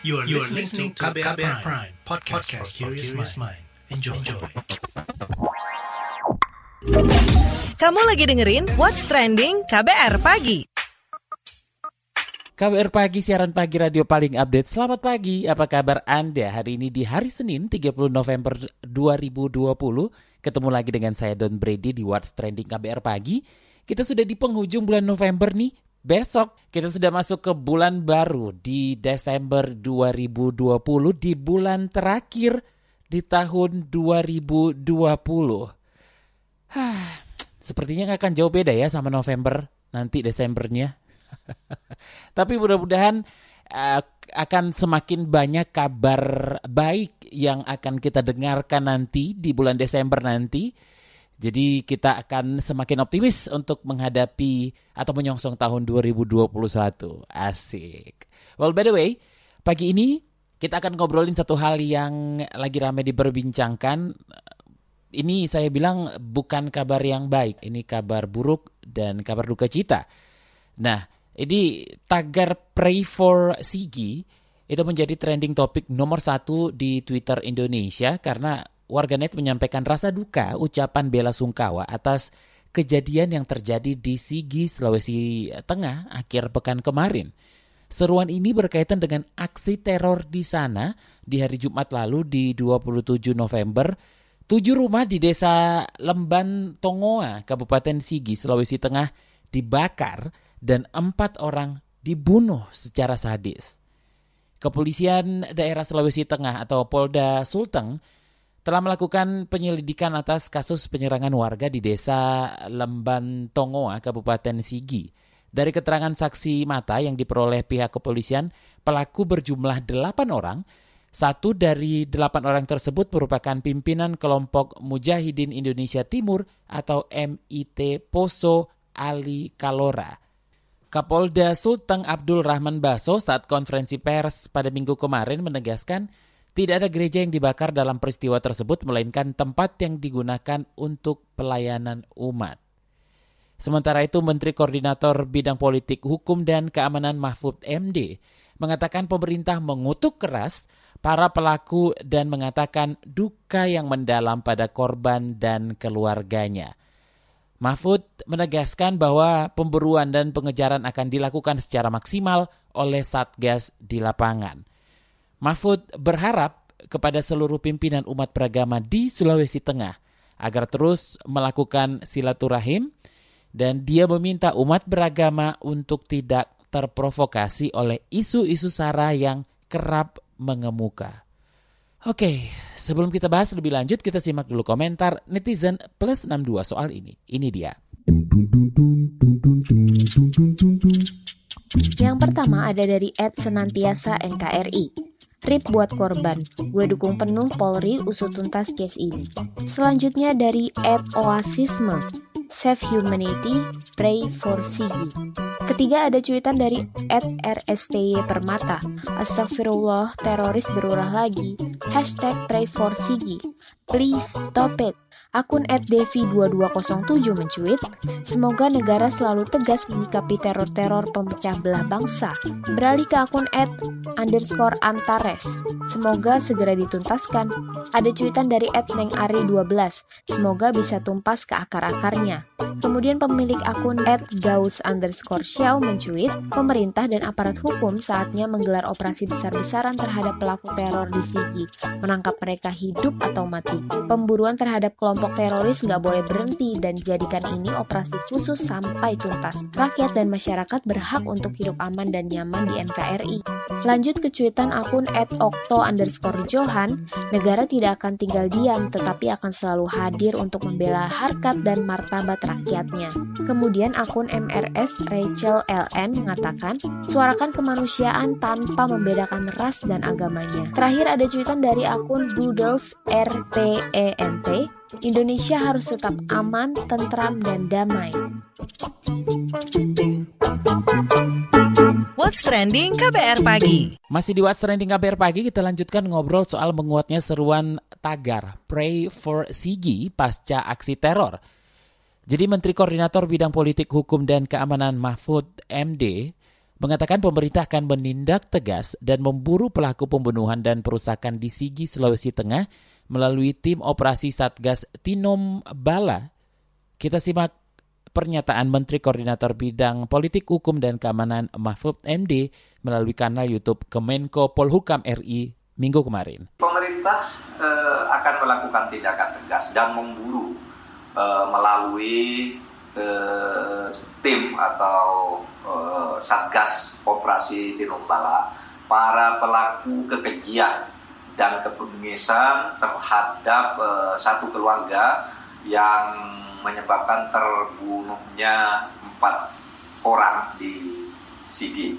You are listening to KBR Prime, podcast for curious mind. Enjoy. Kamu lagi dengerin What's Trending KBR Pagi. KBR Pagi, siaran pagi radio paling update. Selamat pagi, apa kabar Anda? Hari ini di hari Senin 30 November 2020. Ketemu lagi dengan saya Don Brady di What's Trending KBR Pagi. Kita sudah di penghujung bulan November nih. Besok kita sudah masuk ke bulan baru di Desember 2020, di bulan terakhir di tahun 2020. Sepertinya akan jauh beda ya sama November nanti Desembernya. Tapi mudah-mudahan akan semakin banyak kabar baik yang akan kita dengarkan nanti di bulan Desember nanti. Jadi kita akan semakin optimis untuk menghadapi atau menyongsong tahun 2021. Asik. Well, by the way, pagi ini kita akan ngobrolin satu hal yang lagi ramai diperbincangkan. Ini saya bilang bukan kabar yang baik. Ini kabar buruk dan kabar duka cita. Nah, ini tagar PrayForSigi itu menjadi trending topik nomor 1 di Twitter Indonesia karena warganet menyampaikan rasa duka, ucapan bela sungkawa atas kejadian yang terjadi di Sigi, Sulawesi Tengah akhir pekan kemarin. Seruan ini berkaitan dengan aksi teror di sana di hari Jumat lalu di 27 November. 7 rumah di Desa Lemban Tongoa, Kabupaten Sigi, Sulawesi Tengah dibakar dan 4 orang dibunuh secara sadis. Kepolisian daerah Sulawesi Tengah atau Polda Sulteng telah melakukan penyelidikan atas kasus penyerangan warga di Desa Lemban Tongoa, Kabupaten Sigi. Dari keterangan saksi mata yang diperoleh pihak kepolisian, pelaku berjumlah 8 orang. 1 dari 8 orang tersebut merupakan pimpinan kelompok Mujahidin Indonesia Timur atau MIT Poso Ali Kalora. Kapolda Sulteng Abdul Rahman Baso saat konferensi pers pada minggu kemarin menegaskan tidak ada gereja yang dibakar dalam peristiwa tersebut, melainkan tempat yang digunakan untuk pelayanan umat. Sementara itu, Menteri Koordinator Bidang Politik, Hukum, dan Keamanan Mahfud MD mengatakan pemerintah mengutuk keras para pelaku dan mengatakan duka yang mendalam pada korban dan keluarganya. Mahfud menegaskan bahwa pemburuan dan pengejaran akan dilakukan secara maksimal oleh Satgas di lapangan. Mahfud berharap kepada seluruh pimpinan umat beragama di Sulawesi Tengah agar terus melakukan silaturahim dan dia meminta umat beragama untuk tidak terprovokasi oleh isu-isu sara yang kerap mengemuka. Oke, sebelum kita bahas lebih lanjut kita simak dulu komentar netizen plus 62 soal ini. Ini dia. Yang pertama ada dari @senantiasa_nkri. RIP buat korban, gue dukung penuh Polri usut tuntas case ini. Selanjutnya dari @oasisme, Save Humanity, PrayForSigi. Ketiga ada cuitan dari @RSTY Permata, Astagfirullah, teroris berulah lagi, #PrayForSigi, please stop it. Akun @devi2207 mencuit, semoga negara selalu tegas menyikapi teror-teror pemecah belah bangsa. Beralih ke akun @_antares, semoga segera dituntaskan. Ada cuitan dari @nengari12, semoga bisa tumpas ke akar-akarnya. Kemudian pemilik akun @gaus_xiao mencuit, pemerintah dan aparat hukum saatnya menggelar operasi besar-besaran terhadap pelaku teror di Sigi, menangkap mereka hidup atau mati. Pemburuan terhadap kelompok teroris nggak boleh berhenti dan jadikan ini operasi khusus sampai tuntas. Rakyat dan masyarakat berhak untuk hidup aman dan nyaman di NKRI. Lanjut ke cuitan akun @okto_johan, negara tidak akan tinggal diam tetapi akan selalu hadir untuk membela harkat dan martabat rakyatnya. Kemudian akun MRS Rachel LN mengatakan, suarakan kemanusiaan tanpa membedakan ras dan agamanya. Terakhir ada cuitan dari akun Doodles RPENT, Indonesia harus tetap aman, tentram, dan damai. What's Trending KBR Pagi. Masih di What's Trending KBR Pagi, kita lanjutkan ngobrol soal menguatnya seruan tagar PrayForSigi pasca aksi teror. Jadi Menteri Koordinator Bidang Politik, Hukum, dan Keamanan Mahfud MD mengatakan pemerintah akan menindak tegas dan memburu pelaku pembunuhan dan perusakan di Sigi, Sulawesi Tengah melalui tim operasi Satgas Tinombala. Kita simak pernyataan Menteri Koordinator Bidang Politik, Hukum, dan Keamanan Mahfud MD melalui kanal YouTube Kemenko Polhukam RI minggu kemarin. Pemerintah akan melakukan tindakan tegas dan memburu melalui tim atau Satgas Operasi Tinombala para pelaku kekejian dan kebengisan terhadap satu keluarga yang menyebabkan terbunuhnya 4 orang di Sigi.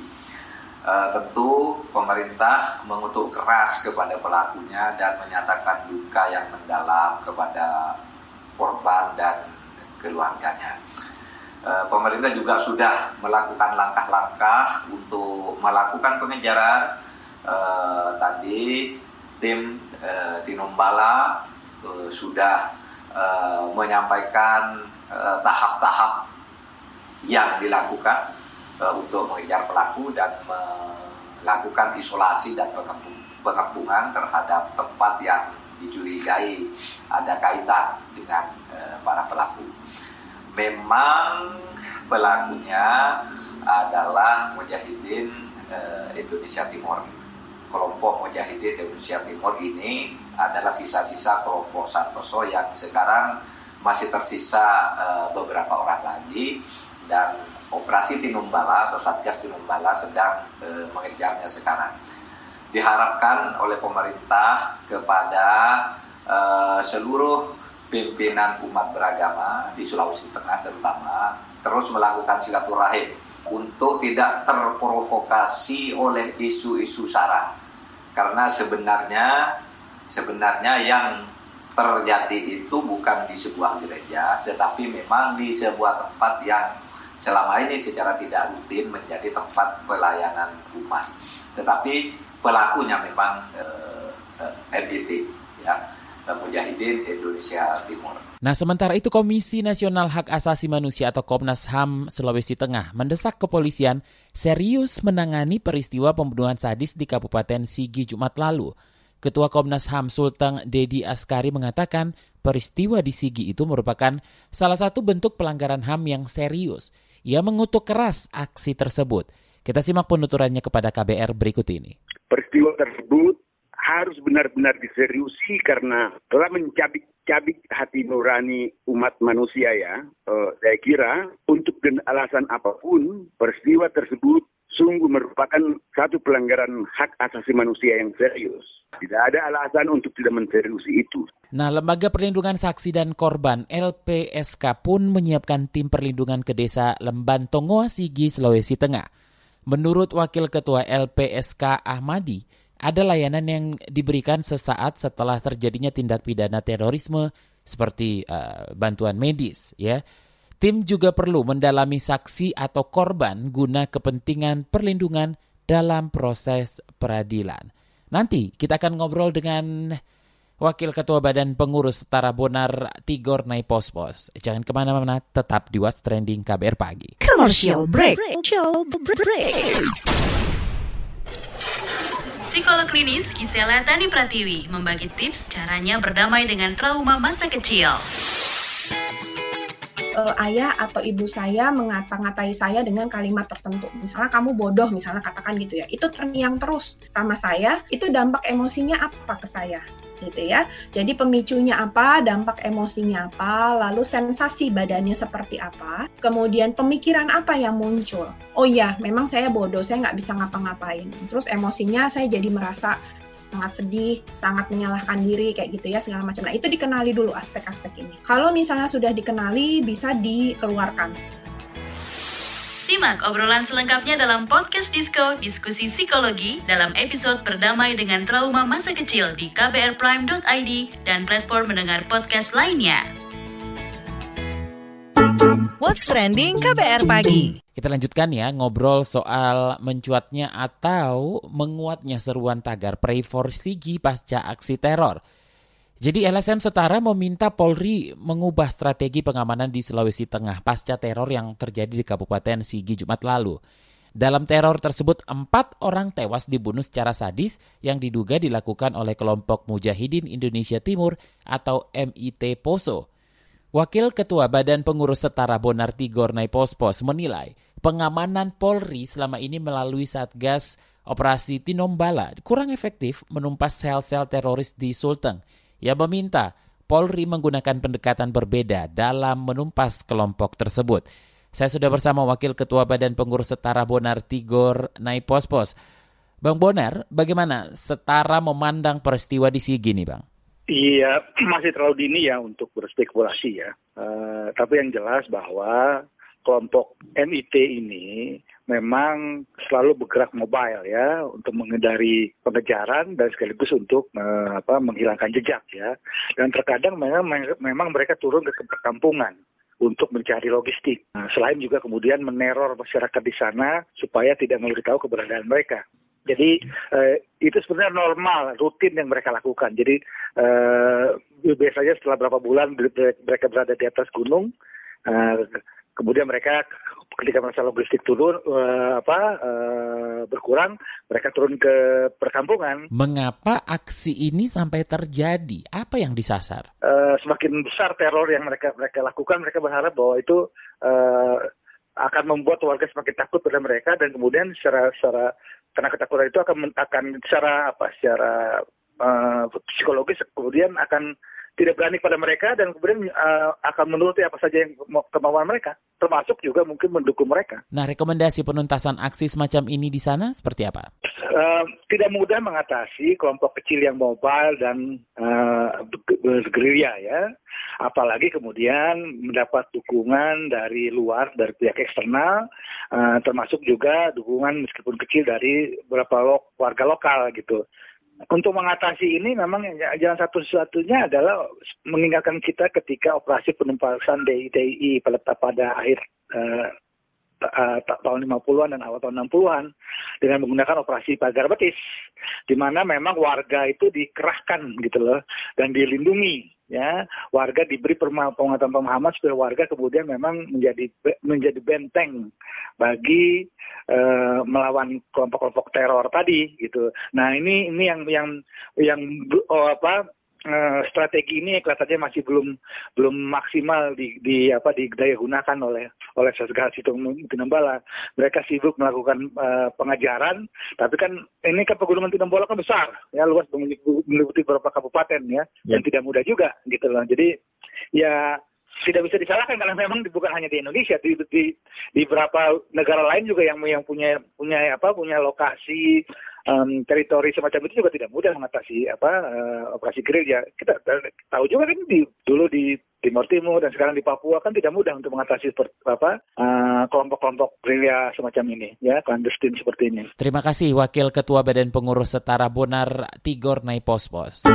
Tentu pemerintah mengutuk keras kepada pelakunya dan menyatakan duka yang mendalam kepada korban dan keluarganya. Pemerintah juga sudah melakukan langkah-langkah untuk melakukan pengejaran. Tadi tim Tinombala sudah menyampaikan tahap-tahap yang dilakukan untuk mengejar pelaku dan melakukan isolasi dan pengepungan terhadap tempat yang dicurigai ada kaitan dengan para pelaku. Memang pelakunya adalah Mujahidin Indonesia Timur. Kelompok Mujahidin Indonesia Timur ini adalah sisa-sisa kelompok Santoso yang sekarang masih tersisa beberapa orang lagi, dan operasi Tinombala atau Satgas Tinombala sedang mengejarnya sekarang. Diharapkan oleh pemerintah kepada seluruh pimpinan umat beragama di Sulawesi Tengah terutama terus melakukan silaturahim untuk tidak terprovokasi oleh isu-isu sara. Karena sebenarnya yang terjadi itu bukan di sebuah gereja, tetapi memang di sebuah tempat yang selama ini secara tidak rutin menjadi tempat pelayanan umat. Tetapi pelakunya memang MIT, ya, Mujahidin Indonesia Timur. Nah, sementara itu Komisi Nasional Hak Asasi Manusia atau Komnas HAM Sulawesi Tengah mendesak kepolisian serius menangani peristiwa pembunuhan sadis di Kabupaten Sigi Jumat lalu. Ketua Komnas HAM Sulteng Dedi Askari mengatakan peristiwa di Sigi itu merupakan salah satu bentuk pelanggaran HAM yang serius. Ia mengutuk keras aksi tersebut. Kita simak penuturannya kepada KBR berikut ini. Peristiwa tersebut harus benar-benar diseriusi karena telah mencabik-cabik hati nurani umat manusia, ya. Saya kira untuk alasan apapun, peristiwa tersebut sungguh merupakan satu pelanggaran hak asasi manusia yang serius. Tidak ada alasan untuk tidak menseriusi itu. Nah, Lembaga Perlindungan Saksi dan Korban LPSK pun menyiapkan tim perlindungan ke Desa Lemban Tongoa, Sigi, Sulawesi Tengah. Menurut Wakil Ketua LPSK Ahmadi, ada layanan yang diberikan sesaat setelah terjadinya tindak pidana terorisme seperti bantuan medis, ya. Tim juga perlu mendalami saksi atau korban guna kepentingan perlindungan dalam proses peradilan. Nanti kita akan ngobrol dengan Wakil Ketua Badan Pengurus Setara Bonar Tigor Naipospos. Jangan kemana-mana, tetap di What's Trending KBR Pagi. Commercial break. Psikolog klinis Kiselatani Pratiwi membagi tips caranya berdamai dengan trauma masa kecil. Ayah atau ibu saya mengata-ngatai saya dengan kalimat tertentu, misalnya kamu bodoh, misalnya katakan gitu ya, itu terngiang terus sama saya. Itu dampak emosinya apa ke saya, gitu ya. Jadi pemicunya apa, dampak emosinya apa, lalu sensasi badannya seperti apa, kemudian pemikiran apa yang muncul. Oh iya, memang saya bodoh, saya nggak bisa ngapa-ngapain. Terus emosinya saya jadi merasa sangat sedih, sangat menyalahkan diri, kayak gitu ya, segala macam. Nah, itu dikenali dulu aspek-aspek ini. Kalau misalnya sudah dikenali, bisa dikeluarkan. Simak obrolan selengkapnya dalam podcast Disko Diskusi Psikologi dalam episode Berdamai dengan Trauma Masa Kecil di kbrprime.id dan platform mendengar podcast lainnya. What's Trending KBR Pagi. Kita lanjutkan ya ngobrol soal mencuatnya atau menguatnya seruan tagar PrayForSigi pasca aksi teror. Jadi LSM Setara meminta Polri mengubah strategi pengamanan di Sulawesi Tengah pasca teror yang terjadi di Kabupaten Sigi Jumat lalu. Dalam teror tersebut, 4 orang tewas dibunuh secara sadis yang diduga dilakukan oleh kelompok Mujahidin Indonesia Timur atau MIT Poso. Wakil Ketua Badan Pengurus Setara Bonar Tigor Naipospos menilai pengamanan Polri selama ini melalui Satgas Operasi Tinombala kurang efektif menumpas sel-sel teroris di Sulteng. Ia meminta Polri menggunakan pendekatan berbeda dalam menumpas kelompok tersebut. Saya sudah bersama Wakil Ketua Badan Pengurus Setara Bonar Tigor Naipospos. Bang Bonar, bagaimana Setara memandang peristiwa di Sigi nih, Bang? Iya, masih terlalu dini ya untuk berspekulasi ya. Tapi yang jelas bahwa kelompok MIT ini memang selalu bergerak mobile ya untuk menghindari pengejaran dan sekaligus untuk menghilangkan jejak ya. Dan terkadang memang mereka turun ke perkampungan untuk mencari logistik. Nah, selain juga kemudian meneror masyarakat di sana supaya tidak memberitahu keberadaan mereka. Jadi itu sebenarnya normal, rutin yang mereka lakukan. Jadi biasanya setelah berapa bulan mereka berada di atas gunung, kemudian mereka ketika masa logistik turun berkurang, mereka turun ke perkampungan. Mengapa aksi ini sampai terjadi? Apa yang disasar? Semakin besar teror yang mereka lakukan, mereka berharap bahwa itu akan membuat warga semakin takut pada mereka dan kemudian secara karena ketakutan itu akan secara psikologis kemudian akan tidak berani pada mereka dan kemudian akan menuruti apa saja yang kemauan mereka, termasuk juga mungkin mendukung mereka. Nah, rekomendasi penuntasan aksi semacam ini di sana seperti apa? Tidak mudah mengatasi kelompok kecil yang mobile dan bergerilya ya, apalagi kemudian mendapat dukungan dari luar, dari pihak eksternal, termasuk juga dukungan meskipun kecil dari beberapa warga lokal gitu. Untuk mengatasi ini memang jalan satu-satunya adalah mengingatkan kita ketika operasi penumpasan DI/TII pada akhir tahun 50-an dan awal tahun 60-an dengan menggunakan operasi pagar betis, di mana memang warga itu dikerahkan gitu loh dan dilindungi. Ya, warga diberi pemahaman supaya warga kemudian memang menjadi benteng bagi melawan kelompok-kelompok teror tadi gitu. Nah, ini yang strategi ini kelihatannya masih belum maksimal didaya gunakan oleh Satgas Tinombala. Mereka sibuk melakukan pengajaran, tapi kan ini kan pegunungan Tinombala kan besar ya, luas, meliputi beberapa kabupaten ya, dan tidak mudah juga gitu loh. Jadi ya tidak bisa disalahkan karena memang bukan hanya di Indonesia, di beberapa negara lain juga yang punya lokasi teritori semacam itu juga tidak mudah mengatasi operasi gerilya. Kita tahu juga kan dulu di Timor Timur dan sekarang di Papua kan tidak mudah untuk mengatasi kelompok-kelompok gerilya semacam ini ya, clandestine seperti ini. Terima kasih Wakil Ketua Badan Pengurus Setara Bonar Tigor Naipospos.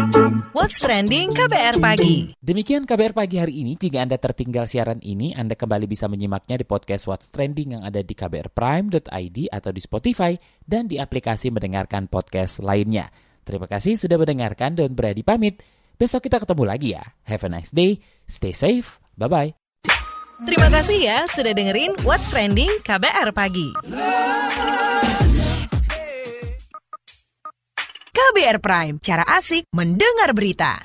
What's trending KBR Pagi. Demikian KBR Pagi hari ini. Jika Anda tertinggal siaran ini, Anda kembali bisa menyimaknya di podcast What's Trending yang ada di kbrprime.id atau di Spotify dan di aplikasi mendengarkan podcast lainnya. Terima kasih sudah mendengarkan. Don Brady pamit. Besok kita ketemu lagi ya. Have a nice day. Stay safe. Bye-bye. Terima kasih ya sudah dengerin What's Trending KBR Pagi. KBR Prime, cara asik mendengar berita.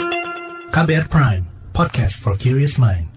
KBR Prime, podcast for curious mind.